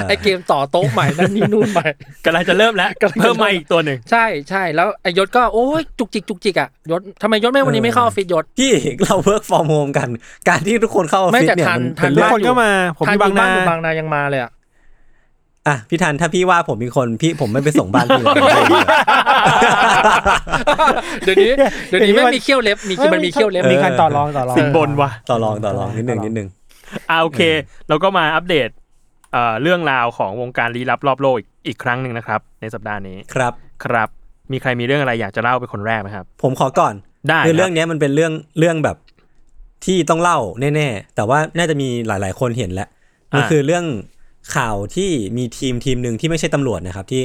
ไอเกมต่อโต๊ะใหม่นั่นนี่นู่นใหม่กำลังจะเริ่มแล้วเพิ่มใหม่อีกตัวหนึ่งใช่ใช่แล้วไอยศก็โอ้ยจุกจิกอ่ะยศทำไมยศไม่วันนี้ไม่เข้าออฟฟิศยศพี่เราเวิร์กฟอร์มโฮมกันการที่ทุกคนเข้าออฟฟิศเนี่ยมันทุกคนก็มาผมที่บางนายังมาเลยอ่ะอ่ะพี่ทันถ้าพี่ว่าผมเป็นคนพี่ผมไม่ไปส่งบ้านพี่เลยเดี๋ยวนี้ไม่มีเขี้ยวเล็บมันมีเขี้ยวเล็บมีการต่อรองสินบนว่ะต่อรองนิดนึงโอเคเราก็มาอัปเดตเรื่องราวของวงการลี้ลับรอบโลกอีกครั้งนึงนะครับในสัปดาห์นี้ครับมีใครมีเรื่องอะไรอยากจะเล่าเป็นคนแรกมั้ยครับผมขอก่อนได้คือเรื่องนี้มันเป็นเรื่องแบบที่ต้องเล่าแน่ๆแต่ว่าน่าจะมีหลายๆคนเห็นแล้วมันคือเรื่องข่าวที่มีทีมนึงที่ไม่ใช่ตำรวจนะครับที่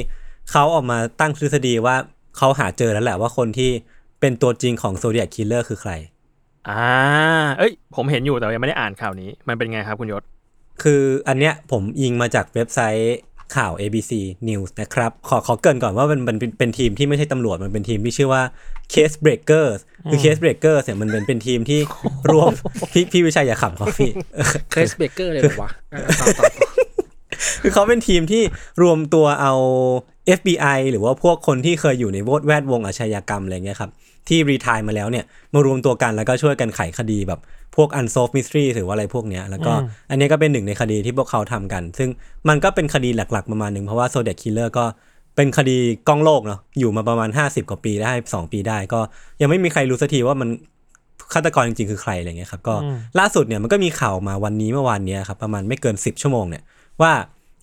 เขาออกมาตั้งทฤษฎีว่าเขาหาเจอแล้วแหละว่าคนที่เป็นตัวจริงของ Zodiac Killer คือใครเอ้ยผมเห็นอยู่แต่ยังไม่ได้อ่านข่าวนี้มันเป็นไงครับคุณยศคืออันเนี้ยผมอิงมาจากเว็บไซต์ข่าว ABC News นะครับขอเกริ่นก่อนว่ามันเป็นทีมที่ไม่ใช่ตำรวจมันเป็นทีมที่ชื่อว่า Case Breakers คือ Case Breakers เนี่ยมันเป็นทีมที่รวมพี่วิชัยอย่าขำครับพี่ Case Breaker เลยแบบว่าคือเขาเป็นทีมที่รวมตัวเอา FBI หรือว่าพวกคนที่เคยอยู่ในแวดวงอาชญากรรมอะไรเงี้ยครับที่รีไทร์มาแล้วเนี่ยมารวมตัวกันแล้วก็ช่วยกันไขคดีแบบพวก unsolved mystery หรือว่าอะไรพวกเนี้ยแล้วก็อันนี้ก็เป็นหนึ่งในคดีที่พวกเขาทำกันซึ่งมันก็เป็นคดีหลักๆประมาณนึงเพราะว่า Zodiac Killer ก็เป็นคดีก้องโลกเนาะอยู่มาประมาณ50กว่าปีได้2ปีได้ก็ยังไม่มีใครรู้สักทีว่ามันฆาตกรจริงๆคือใครอะไรเงี้ยครับก็ล่าสุดเนี่ยมันก็มีข่าวมาวันนี้เมื่อวานเนี้ยครับประมาณไม่เกิน10ชั่วโมงเนี่ยว่า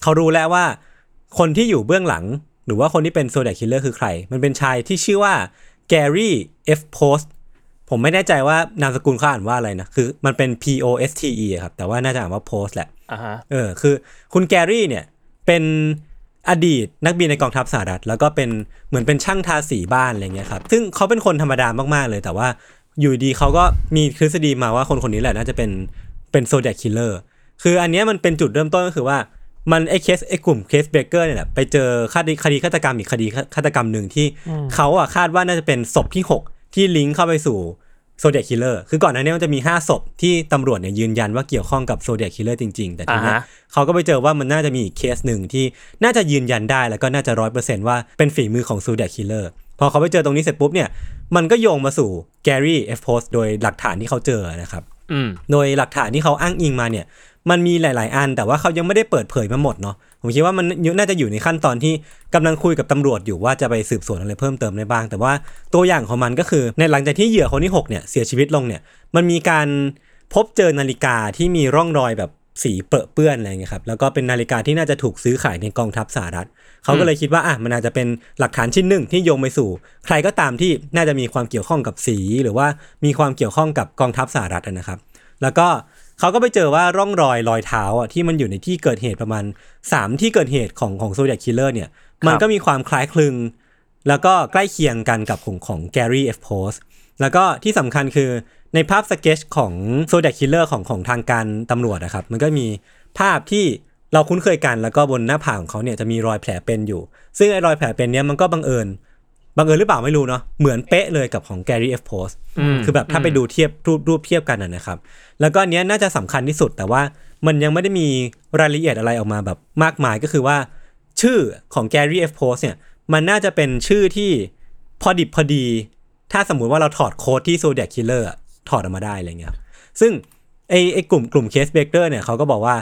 เขารู้แล้วว่าคนที่อยู่เบื้องหลังหรือว่าคนที่เป็นโซเดียคคิลเลอร์คือใครมันเป็นชายที่ชื่อว่า Gary F. Post ผมไม่แน่ใจว่านามสกุลเขาอ่านว่าอะไรนะคือมันเป็น P O S T E ครับแต่ว่าน่าจะอ่านว่า Post แหละคือคุณ Gary เนี่ยเป็นอดีตนักบินในกองทัพสหรัฐแล้วก็เป็นเหมือนเป็นช่างทาสีบ้านอะไรเงี้ยครับซึ่งเขาเป็นคนธรรมดามากๆเลยแต่ว่าอยู่ดีเขาก็มีทฤษฎีมาว่าคนนี้แหละน่าจะเป็นโซเดียคคิลเลอร์คืออันนี้มันเป็นจุดเริ่มต้นก็คือว่ามันกลุ่มเคสเบรกเกอร์เนี่ยแหละไปเจอคดีฆาตกรรมอีกคดีฆาตกรรมหนึ่งที่เขาอ่ะคาดว่าน่าจะเป็นศพที่6ที่ลิงก์เข้าไปสู่โซเดียคคิลเลอร์คือก่อนหน้านี้มันจะมี5ศพที่ตำรวจเนี่ยยืนยันว่าเกี่ยวข้องกับโซเดียคคิลเลอร์จริงๆแต่ทีนี้เขาก็ไปเจอว่ามันน่าจะมีอีกเคสนึงที่น่าจะยืนยันได้แล้วก็น่าจะ 100% ว่าเป็นฝีมือของโซเดียคคิลเลอร์พอเขาไปเจอตรงนี้เสร็จปุ๊บเนี่ยมันก็โยงมาสู่ Gary F. Post โดยหลักฐานที่เขาเจอนะครับโดยหลักฐานที่เขาอ้างอิงมาเนี่ยมันมีหลายๆอันแต่ว่าเขายังไม่ได้เปิดเผยมาหมดเนาะผมคิดว่ามันน่าจะอยู่ในขั้นตอนที่กำลังคุยกับตำรวจอยู่ว่าจะไปสืบสวนอะไรเพิ่มเติมได้บ้างแต่ว่าตัวอย่างของมันก็คือในหลังจากที่เหยื่อคนที่6เนี่ยเสียชีวิตลงเนี่ยมันมีการพบเจอนาฬิกาที่มีร่องรอยแบบ สีเปรอะเปื้อนอะไรเงี้ยครับแล้วก็เป็นนาฬิกาที่น่าจะถูกซื้อขายในกองทัพสหรัฐเขาก็เลยคิดว่าอ่ะมันอาจจะเป็นหลักฐานชิ้นหนึ่งที่โยงไปสู่ใครก็ตามที่น่าจะมีความเกี่ยวข้องกับสีหรือว่ามีความเกี่ยวข้องกับกองทัพสหรัฐนะครับแล้วก็เขาก็ไปเจอว่าร่องรอยรอยเท้าอ่ะที่มันอยู่ในที่เกิดเหตุประมาณ3ที่เกิดเหตุของZodiac Killerเนี่ยมันก็มีความคล้ายคลึงแล้วก็ใกล้เคียงกันกับของ Gary F. Post แล้วก็ที่สำคัญคือในภาพสเก็ตช์ของ Zodiac Killer ของทางการตำรวจนะครับมันก็มีภาพที่เราคุ้นเคยกันแล้วก็บนหน้าผากของเขาเนี่ยจะมีรอยแผลเป็นอยู่ซึ่งไอ้รอยแผลเป็นเนี้ยมันก็บังเอิญหรือเปล่าไม่รู้เนาะเหมือนเป๊ะเลยกับของ Gary F. Post คือแบบถ้าไปดูเทียบรูปเทียบกันนะครับแล้วก็อันเนี้ยน่าจะสำคัญที่สุดแต่ว่ามันยังไม่ได้มีรายละเอียดอะไรออกมาแบบมากมายก็คือว่าชื่อของ Gary F. Post เนี่ยมันน่าจะเป็นชื่อที่พอดิบพอดีถ้าสมมุติว่าเราถอดโค้ดที่ Zodiac Killer ถอดออกมาได้อะไรเงี้ยซึ่งไอ้กลุ่ม Case Breakers เนี่ยเขาก็บอกว่า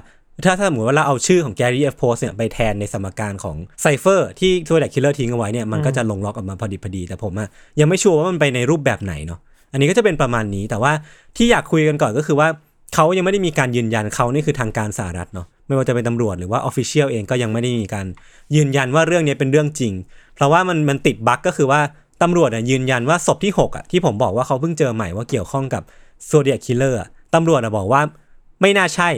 ถ้าสมมุติว่าเราเอาชื่อของ Gary F. Post เนี่ยไปแทนในสมการของ Cypher ที่ Zodiac Killer ทิ้งเอาไว้เนี่ยมันก็จะลงล็อกออกมาพอดิบพอดีแต่ผมอ่ะยังไม่ชัวร์ว่ามันไปในรูปแบบไหนเนาะอันนี้ก็จะเป็นประมาณนี้แต่ว่าที่อยากคุยกันก่อนก็คือว่าเขายังไม่ได้มีการยืนยันเขานี่คือทางการสหรัฐเนาะไม่ว่าจะเป็นตำรวจหรือว่า Official เองก็ยังไม่ได้มีการยืนยันว่าเรื่องนี้เป็นเรื่องจริงเพราะว่ามันติดบั๊กก็คือว่าตำรวจน่ะยืนยันว่าศพที่6อ่ะที่ผมบอกว่าเขาเพิ่งเจอใหม่ว่าเกี่ยวข้องกับ Zodiac Killer อ่ะตำรวจน่ะบอกว่าไม่น่าใช่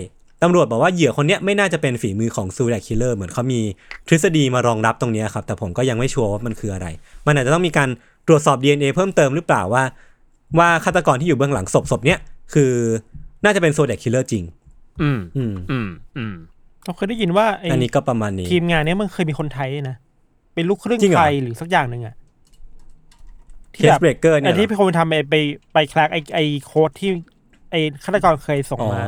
ตำรวจบอกว่าเหยื่อคนเนี้ยไม่น่าจะเป็นฝีมือของ Zodiac Killer เหมือนเขามีทฤษฎีมารองรับตรงนี้ครับแต่ผมก็ยังไม่ชัวร์ว่ามันคืออะไรมันอาจจะต้องมีการตรวจสอบ DNA เพิ่มเติมหรือเปล่าว่าฆาตกรที่อยู่เบื้องหลังศพเนี้ยคือน่าจะเป็น Zodiac Killer จริงเราเคยได้ยินว่าอันนี้ก็ประมาณนี้ทีมงานเนี้ยมันเคยมีคนไทยนะเป็นลูกครึ่งไทยหรือสักอย่างนึงอ่ะที่แบบไอ้ที่เป็นคนทำไปแคลกไอโค้ดที่ไอฆาตกรเคยส่งมา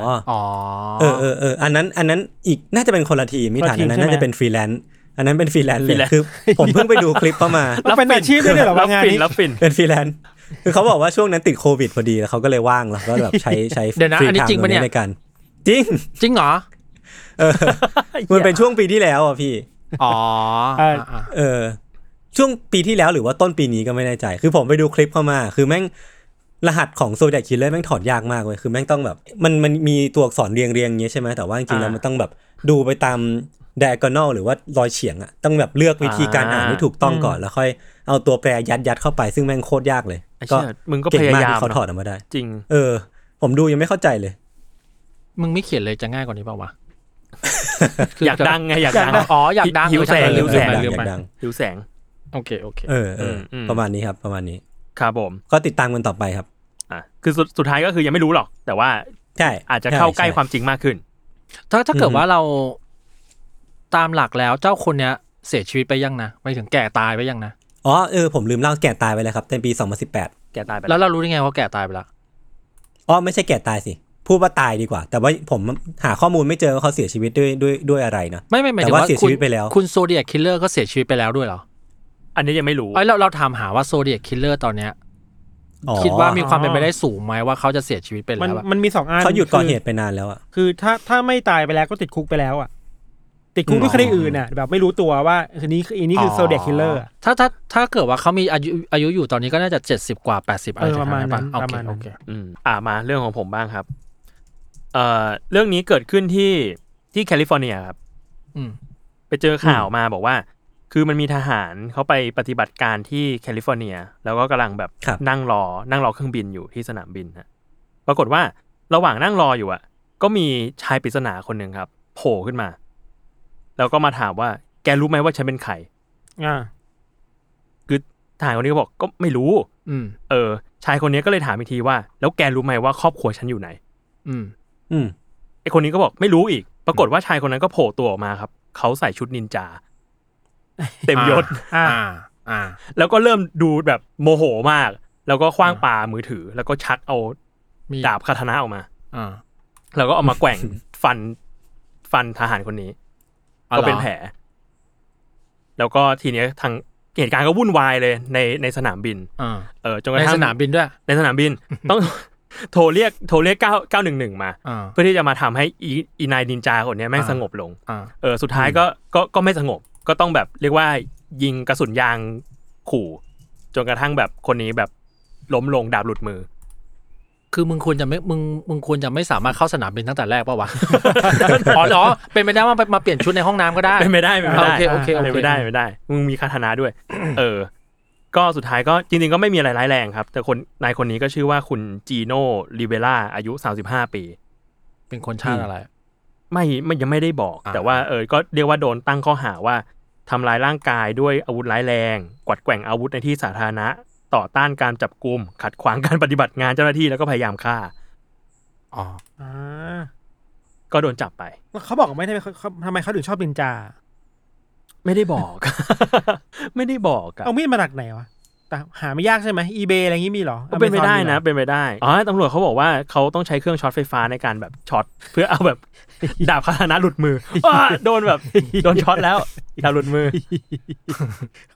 อันนั้นอีกน่าจะเป็นคนละทีมมิถานนั้นน่าจะเป็นฟรีแลนซ์อันนั้นเป็นฟรีแลนซ์เลยคือผมเพิ่งไปดูคลิปเข้ามาแล้วเป็นอาชีพได้เหรอว่างานนี้เป็นฟรีแลนซ์คือเขาบอกว่าช่วงนั้นติดโควิดพอดีแล้วเขาก็เลยว่างแล้วก็แบบใช้ฟรีแลนซ์ในการจริงเหรอมันเป็นช่วงปีที่แล้วอ่ะพี่อ๋อช่วงปีที่แล้วหรือว่าต้นปีนี้ก็ไม่แน่ใจคือผมไปดูคลิปเข้ามาคือแม่งรหัสของZodiac Killerแม่งถอดยากมากเลยคือแม่งต้องแบบมันมีตัวอักษรเรียงเงี้ยใช่ไหมแต่ว่าจริงๆแล้วมันต้องแบบดูไปตาม diagonal หรือว่ารอยเฉียงอ่ะต้องแบบเลือกวิธีการอ่านให้ถูกต้องก่อนแล้วค่อยเอาตัวแปรยัดเข้าไปซึ่งแม่งโคตรยากเลยก็มึงก็พยายามเขาถอดออกมาได้จริงผมดูยังไม่เข้าใจเลยมึงไม่เขียนเลยจะง่ายกว่านี้เปล่าวะอยากดังไงอยากดังอ๋ออยากดังหิวแสงโอเคประมาณนี้ครับประมาณนี้ครับผมก็ติดตามกันต่อไปครับคือสุดท้ายก็คือยังไม่รู้หรอกแต่ว่าใช่อาจจะเข้าใกล้ความจริงมากขึ้นถ้าเกิดว่าเราตามหลักแล้วเจ้าคนเนี้ยเสียชีวิตไปยังนะไปถึงแก่ตายไปยังนะอ๋อผมลืมเล่าแก่ตายไปแล้วครับในปี2018แก่ตายไปแล้วเรารู้ได้ไงว่าแก่ตายไปแล้วอ๋อไม่ใช่แก่ตายสิพูดว่าตายดีกว่าแต่ว่าผมหาข้อมูลไม่เจอว่าเขาเสียชีวิตด้วยอะไรนะไม่หมายถึงว่าเสียชีวิตไปแล้วคุณZodiac Killerก็เสียชีวิตไปแล้วด้วยเหรออันนี้ยังไม่รู้เราถามหาว่าZodiac Killer ตอนเนี้ยคิดว่ามีความเป็นไปได้สูงไหมว่าเขาจะเสียชีวิตไปแล้วมันมี2อันเขาหยุดก่อเหตุไปนานแล้วอ่ะคือถ้าไม่ตายไปแล้วก็ติดคุกไปแล้วอ่ะติดคุกด้วยคดีอื่นน่ะแบบไม่รู้ตัวว่าอันนี้คือZodiac Killer อ่ะถ้าเกิดว่าเขามีอายุอยู่ตอนนี้ก็น่าจะ70กว่า80อะไรประมาณนั้นโอเคมาเรื่องของผมบ้างครับเรื่องนี้เกิดขึ้นที่แคลิฟอร์เนียครับไปเจอข่าวมาบอกว่าคือมันมีทหารเขาไปปฏิบัติการที่แคลิฟอร์เนียแล้วก็กำลังแบบนั่งรอเครื่องบินอยู่ที่สนามบินฮะปรากฏว่าระหว่างนั่งรออยู่อ่ะก็มีชายปริศนาคนนึงครับโผล่ขึ้นมาแล้วก็มาถามว่าแกรู้ไหมว่าฉันเป็นใครคือทหารคนนี้ก็บอกก็ไม่รู้ชายคนนี้ก็เลยถามอีกทีว่าแล้วแกรู้ไหมว่าครอบครัวฉันอยู่ไหนไอคนนี้ก็บอกไม่รู้อีกปรากฏว่าชายคนนั้นก็โผล่ตัวออกมาครับเขาใส่ชุดนินจาเต็มยศแล้วก็เริ่มดูแบบโมโหมากแล้วก็ขว้างปามือถือแล้วก็ชักเอาดาบคาตานะออกมาแล้วก็เอามาแกว่งฟันทหารคนนี้ก็เป็นแผลแล้วก็ทีเนี้ยทางเหตุการณ์ก็วุ่นวายเลยในสนามบินจนกระทั่งในสนามบินด้วยในสนามบินต้อง โทรเรียก911มาเพื่อที่จะมาทำให้อีนายนินจาคนนี้แม่งสงบลงสุดท้ายก็ไม่สงบก็ต้องแบบเรียกว่ายิงกระสุนยางขู่จนกระทั่งแบบคนนี้แบบล้มลงดาบหลุดมือ คือมึงควรจะไม่มึงควรจะไม่สามารถเข้าสนามบินตั้งแต่แรกป่าววะอ๋อเหรอเป็นไปได้ว่ามาเปลี่ยนชุดในห้องน้ำก็ได้เป็นไปได้เป็นไปได้โอเคไม่ได้มึงมีคาถาด้วยก็สุดท้ายก็จริงๆก็ไม่มีอะไรร้ายแรงครับแต่คนนี้ก็ชื่อว่าคุณจีโน่ลิเบล่าอายุ35ปีเป็นคนชาติอะไรไม่ยังไม่ได้บอกแต่ว่าก็เรียกว่าโดนตั้งข้อหาว่าทำร้ายร่างกายด้วยอาวุธร้ายแรงกวัดแกว่งอาวุธในที่สาธารณะต่อต้านการจับกุมขัดขวางการปฏิบัติงานเจ้าหน้าที่แล้วก็พยายามฆ่าอ๋อก็โดนจับไปเขาบอกไม่ทำไมเขาถึงชอบนินจาไม่ได้บอก ไม่ได้บอกอะเอามีดมาจากไหนวะแต่หาไม่ยากใช่ไหม eBay อะไรงี้มีหรอเป็นไปได้นะเป็นไปได้อ๋อตำรวจเขาบอกว่าเขาต้องใช้เครื่องช็อตไฟฟ้าในการแบบช็อตเพื่อเอาแบบดาบคาถาหลุดมือโดนแบบโดนช็อตแล้วดาบหลุดมือ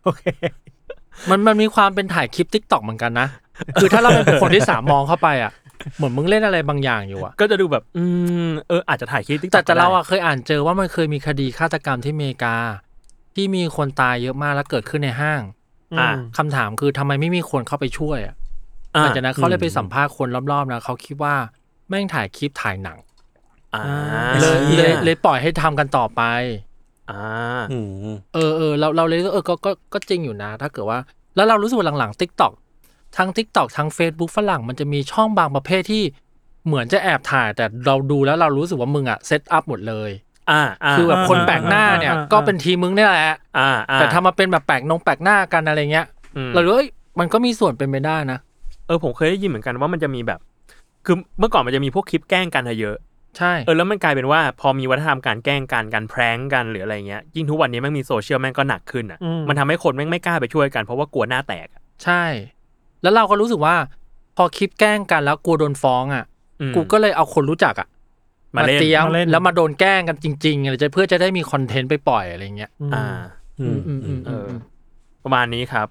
โอเคมันมีความเป็นถ่ายคลิป TikTok เหมือนกันนะคือถ้าเราเป็นคนที่3มองเข้าไปอ่ะเหมือนมึงเล่นอะไรบางอย่างอยู่อ่ะก็จะดูแบบอาจจะถ่ายคลิป TikTok แต่เราอ่ะเคยอ่านเจอว่ามันเคยมีคดีฆาตกรรมที่อเมริกาที่มีคนตายเยอะมากแล้วเกิดขึ้นในห้างคำถามคือทำไมไม่มีคนเข้าไปช่วยอ่ะหลังจากนั้นเขาเลยไปสัมภาษณ์คนรอบๆนะเขาคิดว่าแม่งถ่ายคลิปถ่ายหนังเลยปล่อยให้ทำกันต่อไปเราเลยก็จริงอยู่นะถ้าเกิดว่าแล้วเรารู้สึกหลังๆ TikTok ทั้ง TikTok ทั้ง Facebook ฝรั่งมันจะมีช่องบางประเภทที่เหมือนจะแอบถ่ายแต่เราดูแล้วเรารู้สึกว่ามึงอ่ะเซตอัพหมดเลยคือแบบคนแปลกหน้าเนี่ยก็เป็นทีมึงนี่แหละแต่ทำมาเป็นแบบแปลกหน้ากันอะไรเงี้ยเราเลยมันก็มีส่วนเป็นไปได้นะผมเคยได้ยินเหมือนกันว่ามันจะมีแบบคือเมื่อก่อนมันจะมีพวกคลิปแกล้งกันเยอะใช่แล้วมันกลายเป็นว่าพอมีวัฒนธรรมการแกล้งกันการแพร้งกันหรืออะไรเงี้ยยิ่งทุกวันนี้แม่งมีโซเชียลแม่งก็หนักขึ้นอ่ะมันทำให้คนแม่งไม่กล้าไปช่วยกันเพราะว่ากลัวหน้าแตกใช่แล้วเราก็รู้สึกว่าพอคลิปแกล้งกันแล้วกลัวโดนฟ้องอ่ะกูก็เลยเอาคนรู้จักอ่ะมาเตียงแล้วมาโดนแกล้งกันจริงๆอะไรเพื่อจะได้มีคอนเทนต์ไปปล่อยอะไรเงี้ยประมาณนี้ครับ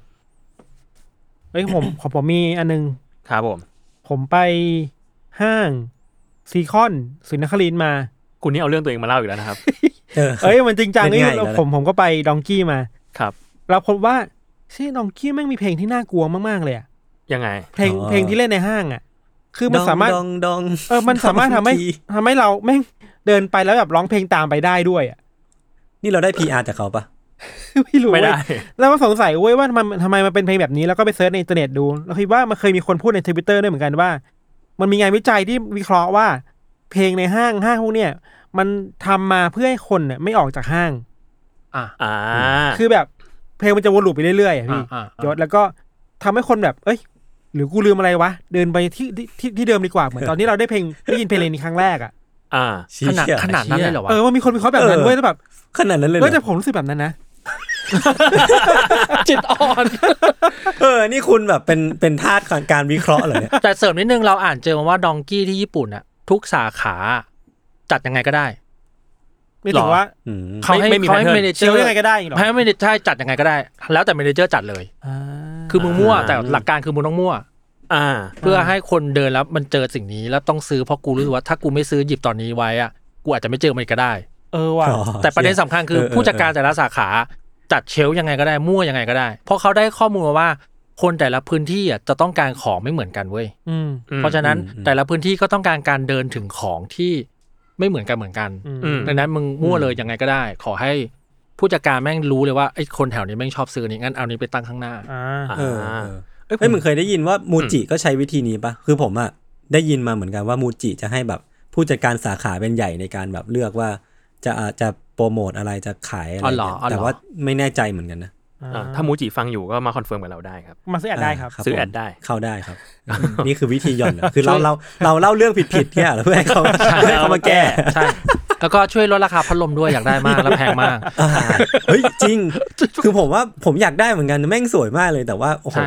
เฮ้ยผมขอผมมีอันนึงครับผมไปห้างซีคอนศรีนครินทร์มาคุณนี่เอาเรื่องตัวเองมาเล่าอีกแล้วนะครับเอ้ยมันจริงจังนี่ผมก็ไปดองกี้มาครับเราพบว่าชื่อดองกี้แม่งมีเพลงที่น่ากลัวมากๆเลยอ่ะยังไงเพลงที่เล่นในห้างอ่ะคือมันสามารถมันสามารถทำให้เราแม่งเดินไปแล้วแบบร้องเพลงตามไปได้ด้วยอ่ะนี่เราได้ PR จากเขาปะไม่รู้ไม่ได้แล้วก็สงสัยเว้ยว่ามันทำไมมันเป็นเพลงแบบนี้แล้วก็ไปเสิร์ชในอินเทอร์เน็ตดูแล้วคิดว่ามันเคยมีคนพูดใน Twitter ด้วยเหมือนกันว่ามันมีงานวิจัยที่วิเคราะห์ว่าเพลงในห้างพวกเนี้ยมันทำมาเพื่อให้คนเนี่ยไม่ออกจากห้างคือแบบเพลงมันจะวนลูปไปเรื่อยๆอ่ะพี่ยศแล้วก็ทำให้คนแบบเอ้ยหรือกูลืมอะไรวะเดินไปที่เดิมดีกว่าเหมือนตอนนี้เราได้ยินเพลงนี้ครั้งแรกอ่ะขนาดนั้นเลยเหรอวะมันมีคนวิเคราะห์แบบนั้นด้วยแล้วแบบขนาดนั้นเลยก็แต่ผมรู้สึกแบบนั้นนะจิตอ่อนนี่คุณแบบเป็นทาสของการวิเคราะห์เหรอเนี่ยแต่เสริมนิดนึงเราอ่านเจอมาว่าดองกี้ที่ญี่ปุ่นอ่ะทุกสาขาจัดยังไงก็ได้ไม่ถึงว่าเขาให้เมเนเจอร์ยังไงก็ได้หรอให้เมเนเจอร์จัดยังไงก็ได้แล้วแต่เมเนเจอร์จัดเลยคือมึงมั่วแต่หลักการคือมึงต้องมั่วเพื่อให้คนเดินแล้วมันเจอสิ่งนี้แล้วต้องซื้อเพราะกูรู้สึกว่าถ้ากูไม่ซื้อหยิบตอนนี้ไว้อ่ะกูอาจจะไม่เจอมันก็ได้ว่ะแต่ประเด็นสำคัญคือผู้จัดการแต่ละสาขาจัดเชลฟ์ยังไงก็ได้มั่วยังไงก็ได้เพราะเขาได้ข้อมูลมาว่าคนแต่ละพื้นที่อ่ะจะต้องการของไม่เหมือนกันเว้ยเพราะฉะนั้นแต่ละพื้นที่ก็ต้องการการเดินถึงของที่ไม่เหมือนกันดังนั้นมึงมั่วเลยยังไงก็ได้ขอให้ผู้จัดการแม่งรู้เลยว่าไอ้คนแถวนี้แม่งชอบซื้อนี่งั้นเอานี้ไปตั้งข้างหน้าเอ้ยมึงเคยได้ยินว่ามูจิก็ใช้วิธีนี้ป่ะคือผมอ่ะได้ยินมาเหมือนกันว่ามูจิจะให้แบบผู้จัดการสาขาเป็นใหญ่ในการแบบเลือกว่าจะโปรโมทอะไรจะขายอะไรแต่ว่าไม่แน่ใจเหมือนกันนะถ้ามูจิฟังอยู่ก็มาคอนเฟิร์มกับเราได้ครับมาซื้อแอดได้ครับซื้อแอดได้เข้าได้ครับนี่คือวิธีย่อนคือเราเล่าเรื่องผิดๆเนี่ยเพื่อให้เขามาแก้ใช่แล้วก็ช่วยลดราคาพัดลมด้วยอยากได้มากแล้วแพงมากเฮ้ยจริงคือผมว่าผมอยากได้เหมือนกันแม่งสวยมากเลยแต่ว่าโอ้โห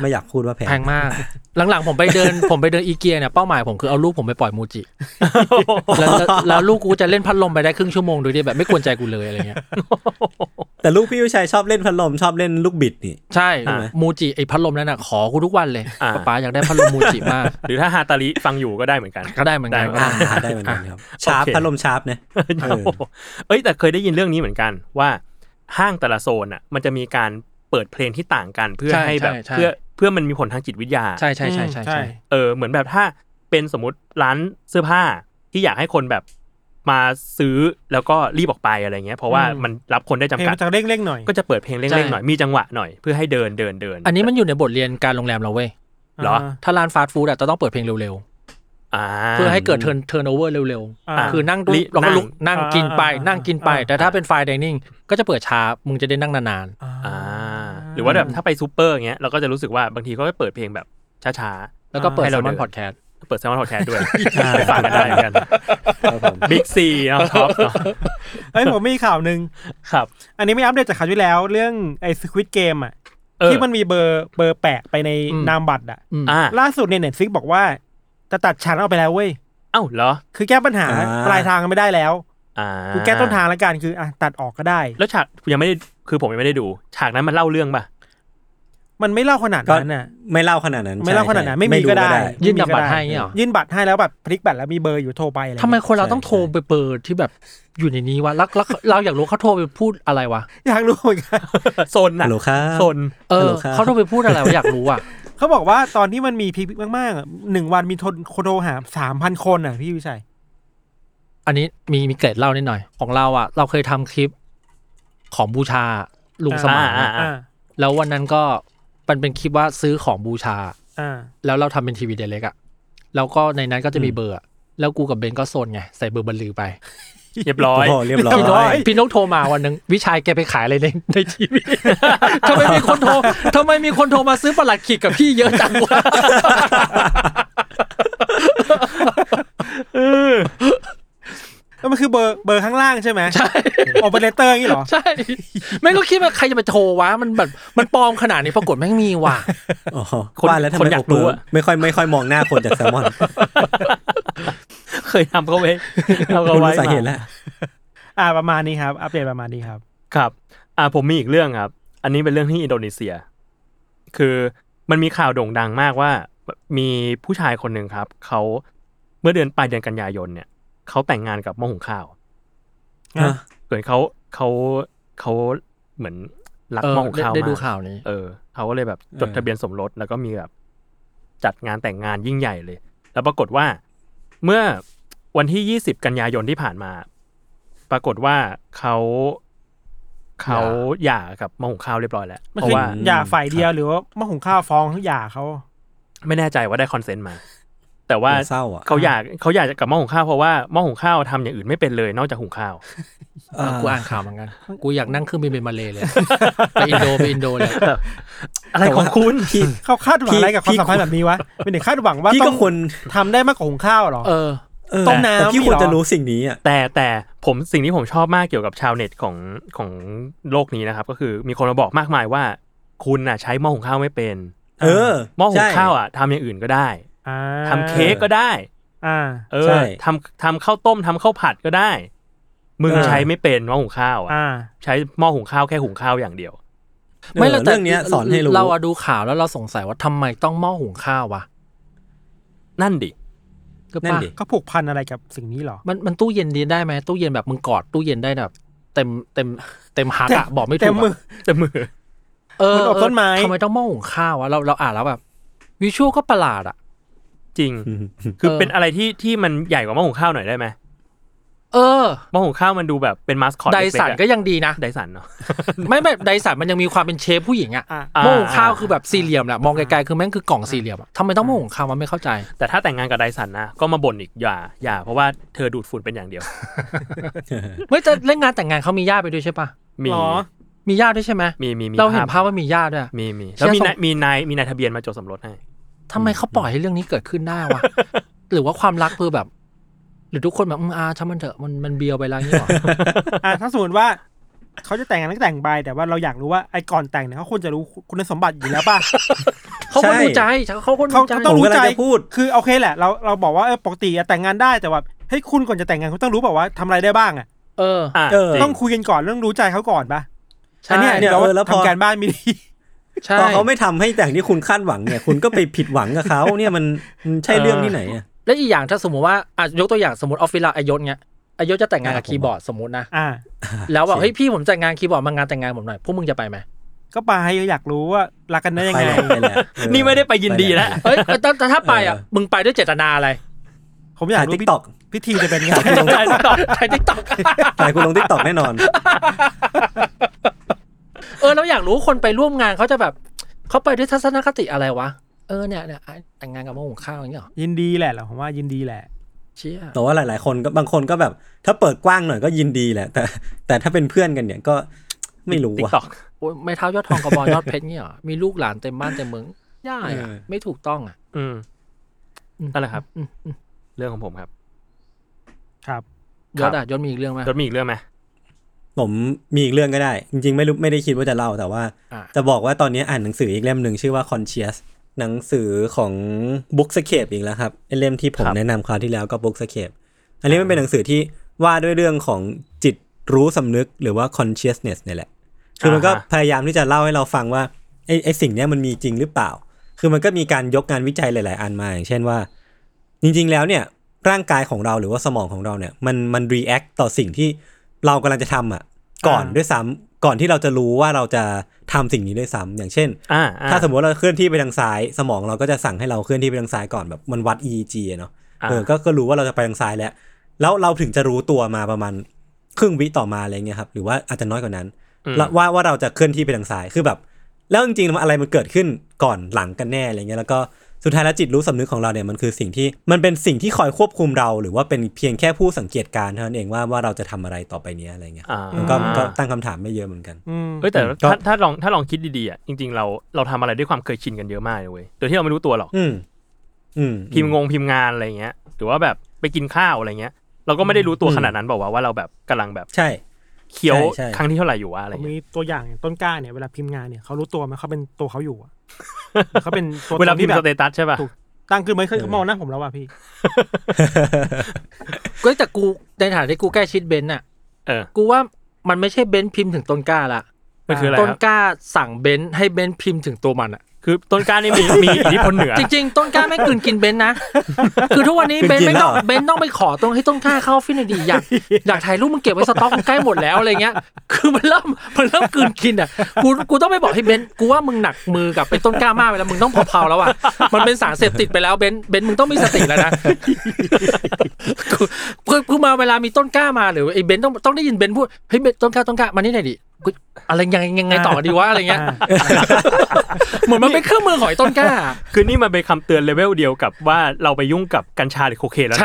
ไม่อยากพูดว่าแพงมากหลังๆผมไปเดินอีเกียเนี่ยเป้าหมายผมคือเอาลูกผมไปปล่อยมูจิแล้วลูกกูจะเล่นพัดลมไปได้ครึ่งชั่วโมงโดยที่แบบไม่กวนใจกูเลยอะไรเงี้ยแต่ลูกพี่วิชัยชอบเล่นพัดลมชอบเล่นลูกบิดนี่ใช่มูจิไอ้พัดลมนั่นน่ะขอกูทุกวันเลยป๊าอยากได้พัดลมมูจิมากหรือถ้าฮาตาริฟังอยู่ก็ได้เหมือนกันได้เหมือนกันครับชาร์ปพัดลมชาร์ปนะเอ้ยแต่เคยได้ยินเรื่องนี้เหมือนกันว่าห้างแต่ละโซนอ่ะมันจะมีการเปิดเพลงที่ต่างกันเพื่อให้แบบเพื่อ พื่อมันมีผลทางจิตวิทยาใช่ๆๆๆเหมือนแบบถ้าเป็นสมมุติร้านเสื้อผ้าที่อยากให้คนแบบมาซื้อแล้วก็รีบออกไปอะไรเงี้ยเพราะว่ามันรับคนได้จำกัดจะเร่งๆหน่อยก็จะเปิดเพลงเร่งๆหน่อยมีจังหวะหน่อยเพื่อให้เดินเดินเดินอันนี้มันอยู่ในบทเรียนการโรงแรมเราเว้ยเหรอถ้าร้านฟาสต์ฟู้ดอ่ะจะต้องเปิดเพลงเร็วๆเพื่อให้เกิดเทิร์นโอเวอร์เร็วๆคือนั่งดูเราก็ลุกนั่งกินไปนั่งกินไปแต่ถ้าเป็นไฟน์ไดนิ่งก็จะเปิดช้ามึงจะได้นั่งนานๆหรือว่าแบบถ้าไปซูเปอร์เงี้ยเราก็จะรู้สึกว่าบางทีก็เปิดเพลงแบบช้าๆแล้วก็เปิด SALMON PODCASTเปิด SALMON PODCAST ด้วยไปฟังกันได้เหมือนกันบิ๊กซีเอาท็อปเอ้ยผมมีข่าวนึงครับอันนี้ไม่อัปเดตจากข่าวที่แล้วเรื่องไอ้ Squid Game อ่ะที่มันมีเบอร์แปะไปในนามบัตรอ่ะล่าสุดเนี่ย Netflix บอกว่าจะตัดชั้นออกไปแล้วเว้ยเอ้าเหรอคือแก้ปัญหาปลายทางไม่ได้แล้วกูแก้ต้นทางละกันคืออ่ะตัดออกก็ได้แล้วฉากยังไม่ได้คือผมยังไม่ได้ดูฉากนั้นมันเล่าเรื่องป่ะมันไม่เล่าขนาดนั้นน่ะไม่เล่าขนาดนั้นไม่เล่าขนาดนั้นไม่มีก็ได้ยื่นบัตรให้เงี้ยหรอยื่นบัตรให้แล้วแบบพลิกบัตรแล้วมีเบอร์อยู่โทรไปอะไรทำไมคนเราต้องโทรไปเบอร์ที่แบบอยู่ในนี้วะแล้วเราอยากรู้เขาโทรไปพูดอะไรวะอยากรู้เหมือนกันโซนน่ะโซนเขาโทรไปพูดอะไรวะอยากรู้อ่ะเขาบอกว่าตอนที่มันมีพีคมากๆ1วันมีคนโทรหา 3,000 คนน่ะพี่วิชัยอันนี้มีเกร็ดเล่านิดหน่อยของเราอ่ะเราเคยทำคลิปของบูชาลุงสมานแล้ววันนั้นก็มันเป็นคลิปว่าซื้อของบูชาแล้วเราทำเป็นทีวีไดเรกอ่ะแล้วก็ในนั้นก็จะมีเบอร์แล้วกูกับเบนก็โซนไงใส่เบอร์บันลือไปเรียบร้อยพี่นกโทรมาวันนึงวิชัยแกไปขายอะไรในทีวีทำไมมีคนโทรมาซื้อประหลัดขิกกับพี่เยอะจังวะแล้วมันคือเบอร์ข้างล่างใช่ไหมใช่ออเปอเรเตอร์อย่างนี้หรอใช่แม่งก็คิดว่าใครจะไปโทรวะมันแบบมันปลอมขนาดนี้ปรากฏแม่งมีว่ะคนแล้วทำไมอยากรู้ไม่ค่อยมองหน้าคนจากแซลมอนเคยทำเขาไว้เราไว้สาเหตุแล้วประมาณนี้ครับอัปเดตประมาณนี้ครับครับผมมีอีกเรื่องครับอันนี้เป็นเรื่องที่อินโดนีเซียคือมันมีข่าวโด่งดังมากว่ามีผู้ชายคนหนึ่งครับเขาเมื่อเดือนปลายเดือนกันยายนเนี่ยเขาแต่งงานกับหม้อหุงข้าวเกิดเขาเหมือนรักหม้อหุงข้าวมากได้ดูข่าวนี้เขาก็เลยแบบจดทะเบียนสมรสแล้วก็มีแบบจัดงานแต่งงานยิ่งใหญ่เลยแล้วปรากฏว่าเมื่อวันที่20กันยายนที่ผ่านมาปรากฏว่าเขาหย่ากับหม้อหุงข้าวเรียบร้อยแล้วเพราะว่าหย่าฝ่ายเดียวหรือว่าหม้อหุงข้าวฟ้องหย่าเขาไม่แน่ใจว่าได้คอนเซนต์มาแต่ว่าเขาอยากจะกลับหม้อหุงข้าวเพราะว่าหม้อหุงข้าวทำอย่างอื่นไม่เป็นเลยนอกจากหุงข้าวกูอ่านข่าวเหมือนกันกูอยากนั่งเครื่องบินไปมาเลเลยไปอินโดเลยอะไรของคุณเขาคาดหวังอะไรกับความสัมพันธ์แบบนี้วะเป็นเด็กคาดหวังว่าต้องทำได้มากกว่าหุงข้าวหรอต้มน้ำพี่ควรจะรู้สิ่งนี้อ่ะแต่ผมสิ่งที่ผมชอบมากเกี่ยวกับชาวเน็ตของโลกนี้นะครับก็คือมีคนมาบอกมากมายว่าคุณน่ะใช้หม้อหุงข้าวไม่เป็นหม้อหุงข้าวอ่ะทำอย่างอื่นก็ได้ทำเค้กก็ได้ทำข้าวต้มทำข้าวผัดก็ได้มึงใช้ไม่เป็นหม้อหุงข้าวใช้หม้อหุงข้าวแค่หุงข้าวอย่างเดียวไม่เราแต่เรื่องนี้สอนให้รู้เราดูข่าวแล้วเราสงสัยว่าทำไมต้องหม้อหุงข้าววะนั่นดิก็ผูกพันอะไรกับสิ่งนี้หรอมันตู้เย็นดีได้ไหมตู้เย็นแบบมึงกอดตู้เย็นได้แบบเต็มฮักอะบอกไม่ถูกเต็มมือมันอบต้นไม้ทำไมต้องหม้อหุงข้าววะเราอ่านแล้วแบบวิชวลก็ประหลาดอะจริงคือเป็นอะไรที่มันใหญ่กว่าหม้อหุงข้าวหน่อยได้ไหมหม้อหุงข้าวมันดูแบบเป็นมาสคอตไดสันก็ยังดีนะไดสันเนาะไม่แบบไดสันมันยังมีความเป็นเชฟผู้หญิงอะหม้อหุงข้าวคือแบบสี่เหลี่ยมแหละมองไกลๆคือแม่งคือกล่องสี่เหลี่ยมทำไมต้องหม้อหุงข้าวมันไม่เข้าใจแต่ถ้าแต่งงานกับไดสันนะก็มาบ่นอีกอย่าเพราะว่าเธอดูดฝุ่นเป็นอย่างเดียวเฮ้ยแต่เล่นงานแต่งงานเขามีญาติไปด้วยใช่ปะมีญาติด้วยใช่ไหมมีเราเห็นภาพว่ามีญาติด้วยมีแล้วมีนายทะเบียนมาจดสมรสให้ทำไมเขาปล่อยให้เรื่องนี้เกิดขึ้นได้วะหรือว่าความรักคือแบบหรือทุกคนแบบช่างมันเถอะมันเบียวไปแล้วนี่หรอถ้าสมมติว่าเขาจะแต่งงานก็แต่งไปแต่ว่าเราอยากรู้ว่าไอ้ก่อนแต่งเนี่ยเขาควรจะรู้คุณสมบัติอยู่แล้วป่ะเขาควรรู้ใจเขาต้องรู้ใจพูดคือโอเคแหละเราบอกว่าปกติแต่งงานได้แต่ว่าให้คุณก่อนจะแต่งงานเขาต้องรู้แบบว่าทำอะไรได้บ้างอ่ะต้องคุยกันก่อนเรื่องรู้ใจเขาก่อนป่ะใช่เนี่ยเราทำการบ้านไม่ดีพอเขาไม่ทำให้แต่งที่คุณคาดหวังเนี่ยคุณก็ไปผิดหวังกับเขาเนี่ยมันใช่เรื่องที่ไหนอ่ะแล้วอีกอย่างถ้าสมมติว่าอ่ะยกตัวอย่างสมมติออฟฟิศเราอายศเงี้ยอายศจะแต่งงานกับคีย์บอร์ดสมมตินะแล้วว่าเฮ้ยพี่ผมแต่งงานคีย์บอร์ดมางานแต่งงานผมหน่อยพวกมึงจะไปไหม ก็ไปอยากรู้ว่ารักกันได้ยังไงนี่ไม่ได้ไปยินดีแล้วเอ้ยแต่ถ้าไปอ่ะมึงไปด้วยเจตนาอะไรผมอยากรู้พิธีจะเป็นไงถ่าย TikTok ถ่ายกูลง TikTok แน่นอนเราอยากรู้คนไปร่วมงานเขาจะแบบเขาไปด้วยทัศนคติอะไรวะเนี่ยแต่งงานกับหม้อหุงข้าวอย่างเงี้ยหรอยินดีแหละเหรอผมว่ายินดีแหละเชี่ยแต่ว่าหลายๆคนก็บางคนก็แบบถ้าเปิดกว้างหน่อยก็ยินดีแหละแต่ถ้าเป็นเพื่อนกันเนี่ยก็ไม่รู้ว่ะ TikTok โอ๊ยไม่เท้ายอดทองกับบอยยอดเพชรเงี้ยหรอมีลูกหลานเต็มบ้านเต็มเมืองย่าไม่ถูกต้องอ่ะนั่นแหละครับเรื่องของผมครับครับยอดอ่ะยอดมีอีกเรื่องมั้ยยอดมีอีกเรื่องมั้ยผมมีอีกเรื่องก็ได้จริงๆไม่ได้คิดว่าจะเล่าแต่ว่าจะบอกว่าตอนนี้อ่านหนังสืออีกเล่มนึงชื่อว่า Consciousness หนังสือของ Bookscape อีกแล้วครับไอ้เล่มที่ผมแนะนำคราวที่แล้วก็ Bookscape อันนี้มันเป็นหนังสือที่ว่าด้วยเรื่องของจิตรู้สำนึกหรือว่า Consciousness นี่แหละคือมันก็พยายามที่จะเล่าให้เราฟังว่าไอ้สิ่งนี้มันมีจริงหรือเปล่าคือมันก็มีการยกงานวิจัยหลายๆอันมาอย่างเช่นว่าจริงๆแล้วเนี่ยร่างกายของเราหรือว่าสมองของเราเนี่ยมันรีแอคต่อสิ่งที่เรากำลังจะทำอ่ะก่อนด้วยซ้ำก่อนที่เราจะรู้ว่าเราจะทำสิ่งนี้ด้วยซ้ำอย่างเช่นถ้าสมมติเราเคลื่อนที่ไปทางซ้ายสมองเราก็จะสั่งให้เราเคลื่อนที่ไปทางซ้ายก่อนแบบมันวัด EEG เนาะก็รู้ว่าเราจะไปทางซ้ายแล้วเราถึงจะรู้ตัวมาประมาณครึ่งวิต่อมาอะไรเงี้ยครับหรือว่าอาจจะน้อยกว่านั้นว่าเราจะเคลื่อนที่ไปทางซ้ายคือแบบแล้วจริงๆอะไรมันเกิดขึ้นก่อนหลังกันแน่อะไรเงี้ยแล้วก็สุดท้ายแล้วจิตรู้สำนึกของเราเนี่ยมันคือสิ่งที่มันเป็นสิ่งที่คอยควบคุมเราหรือว่าเป็นเพียงแค่ผู้สังเกตการเท่านั้นเองว่าเราจะทำอะไรต่อไปนี้อะไรเงี้ยมันก็ตั้งคำถามไม่เยอะเหมือนกันแต่ถ้าลองคิดดีๆอ่ะจริงๆเราทำอะไรด้วยความเคยชินกันเยอะมากเลยโดยที่เราไม่รู้ตัวหรอกพิมพ์งานอะไรเงี้ยหรือว่าแบบไปกินข้าวอะไรเงี้ยเราก็ไม่ได้รู้ตัวขนาดนั้นบอกว่าเราแบบกำลังแบบใช่เคี้ยวครั้งที่เท่าไหร่อยู่อะไรมีตัวอย่างต้นกล้าเนี่ยเวลาพิมพ์งานเนี่ยเขารู้ตัวมั้ยเขาเป็นตัวเขาอยู่เขาเป็นตัวเวลาพิมพ์สเตตัสใช่ป่ะตั้งขึ้นไม่เคยมองหน้าผมแล้วว่ะพี่ก็แต่กูในฐานะที่กูใกล้ชิดเบนน่ะกูว่ามันไม่ใช่เบนพิมพ์ถึงต้นกล้าละมันคืออะไรต้นกล้าสั่งเบนให้เบนพิมพ์ถึงตัวมันอ่ะคือต้นกล้านี่มีอิทธิพลเหนือจริงๆต้นกล้าไม่กืนกินเบนนะคือทุกวันนี้เบนต้องไปขอตรงให้ต้นกล้าเข้าฟินดีอยากถ่ายรูปมึงเก็บไว้สต๊อกใกล้หมดแล้วอะไรเงี้ยคือมันเริ่มกืนกินอ่ะกูต้องไปบอกให้เบนกูว่ามึงหนักมือกับไอ้ต้นกล้ามากไปแล้วมึงต้องเผาๆแล้วอ่ะมันเป็นสารเสพติดไปแล้วเบนมึงต้องมีสติแล้วนะกูมาเวลามีต้นกล้ามาหรือไอ้เบนต้องได้ยินเบนพูดเฮ้ยเบนต้นกล้ามานี่หน่อยดิอะไรยังไงต่อดีวะอะไรเงี้ยเหมือนมันเป็นเครื่องมือหอยต้นกล้าคือนี่มันเป็นคำเตือนเลเวลเดียวกับว่าเราไปยุ่งกับกัญชาหรือโคเคนแล้ว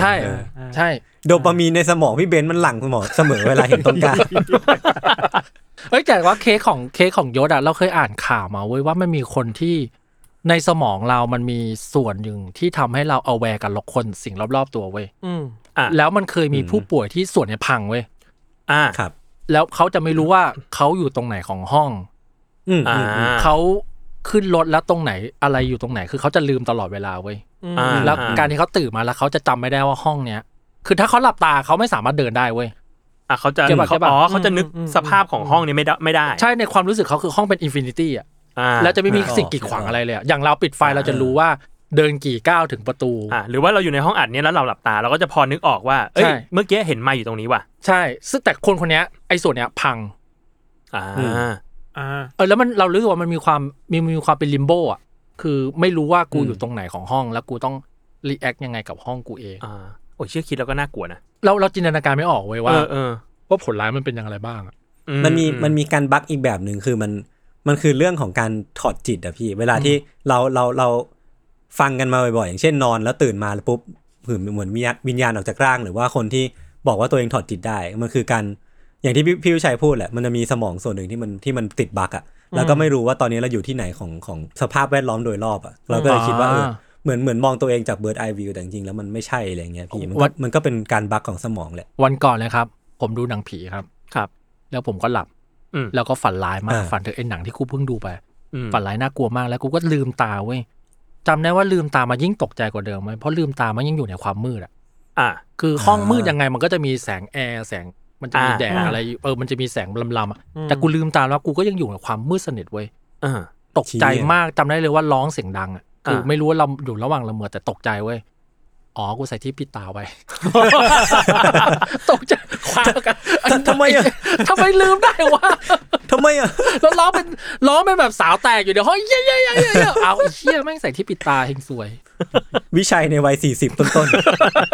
ใช่โดปามีนในสมองพี่เบนซ์มันหลั่งสมองเสมอเวลาเห็นต้นกล้าเอ้ยแต่ว่าเคสของยศอ่ะเราเคยอ่านข่าวมาเว้ยว่ามันมีคนที่ในสมองเรามันมีส่วนหนึ่งที่ทำให้เราเอาแวร์กับคนสิ่งรอบๆตัวเว้ยแล้วมันเคยมีผู้ป่วยที่ส่วนเนี่ยพังเว้ยครับแล้วเขาจะไม่รู้ว่าเขาอยู่ตรงไหนของห้องเขาขึ้นรถแล้วตรงไหนอะไรอยู่ตรงไหนคือเขาจะลืมตลอดเวลาเว้ยแล้วการที่เขาตื่นมาแล้วเขาจะจำไม่ได้ว่าห้องเนี้ยคือถ้าเขาหลับตาเขาไม่สามารถเดินได้เว้ยเขาจะนึกสภาพของห้องนี้ไม่ได้ใช่ในความรู้สึกเขาคือห้องเป็น infinity อ่ะแล้วจะไม่มีสิ่งกีดขวางอะไรเลยอย่างเราปิดไฟเราจะรู้ว่าเดินกี่ก้าวถึงประตูหรือว่าเราอยู่ในห้องอัดเนี่ยแล้วเราหลับตาเราก็จะพอนึกออกว่าเอ้ยเมื่อกี้เห็นไมค์อยู่ตรงนี้ว่ะใช่ซึ่งแต่คนเนี้ยไอ้ส่วนเนี้ยพังแล้วมันเรารู้สึกว่ามันมีความเป็นลิมโบอ่ะคือไม่รู้ว่ากูอยู่ตรงไหนของห้องแล้วกูต้องรีแอคยังไงกับห้องกูเองโอ้ยเชื่อคิดแล้วก็น่ากลัวนะเราจินตนาการไม่ออกเว้ยว่าผลร้ายมันเป็นอย่างไรบ้างมันมีการบั๊กอีกแบบนึงคือมันคือเรื่องของการถอดจิตอะพี่เวลาที่เราฟังกันมาบ่อยๆอย่างเช่นนอนแล้วตื่นมาแล้วปุ๊บเหมือนวิญญาณออกจากร่างหรือว่าคนที่บอกว่าตัวเองถอดจิตได้มันคือการอย่างที่พี่วิชัยพูดแหละมันจะมีสมองส่วนหนึ่งที่มันติดบั๊กอ่ะแล้วก็ไม่รู้ว่าตอนนี้เราอยู่ที่ไหนของสภาพแวดล้อมโดยรอบอ่ะเราก็เลยคิดว่าเหมือนมองตัวเองจาก bird eye view แต่จริงๆแล้วมันไม่ใช่อะไรเงี้ยพี่มันก็เป็นการบั๊กของสมองแหละวันก่อนนะครับผมดูหนังผีครับแล้วผมก็หลับแล้วก็ฝันร้ายมากฝันถึงไอ้หนังที่กูเพิ่งดูไปฝันร้ายน่ากลัวมากแล้วกูก็ลืมตาเว้ยจำได้ว่าลืมตามายิ่งตกใจกว่าเดิมมั้ยเพราะลืมตามันยังอยู่ในความมืดอ่ะคือห้องมืดยังไงมันก็จะมีแสงแอร์แสงมันจะมีแดดอะไรมันจะมีแสงลำๆแต่กูลืมตาแล้วกูก็ยังอยู่ในความมืดสนิทเว้ยตกใจมากจำได้เลยว่าร้องเสียงดังคือไม่รู้ว่าเราอยู่ระหว่างละเมอแต่ตกใจเว้ย อ๋อกูใส่ที่ปิดตาไว้ตกใจคว้ากันทำไมลืมได้วะทำไมอ่ะแล้วร้องเป็นแบบสาวแตกอยู่เดี๋ยวเฮ้ยเย้ยเย้ยเย้ยเอาเชี่ยแม่งใส่ที่ปิดตาเฮงสวยวิชัยในวัย40ต้น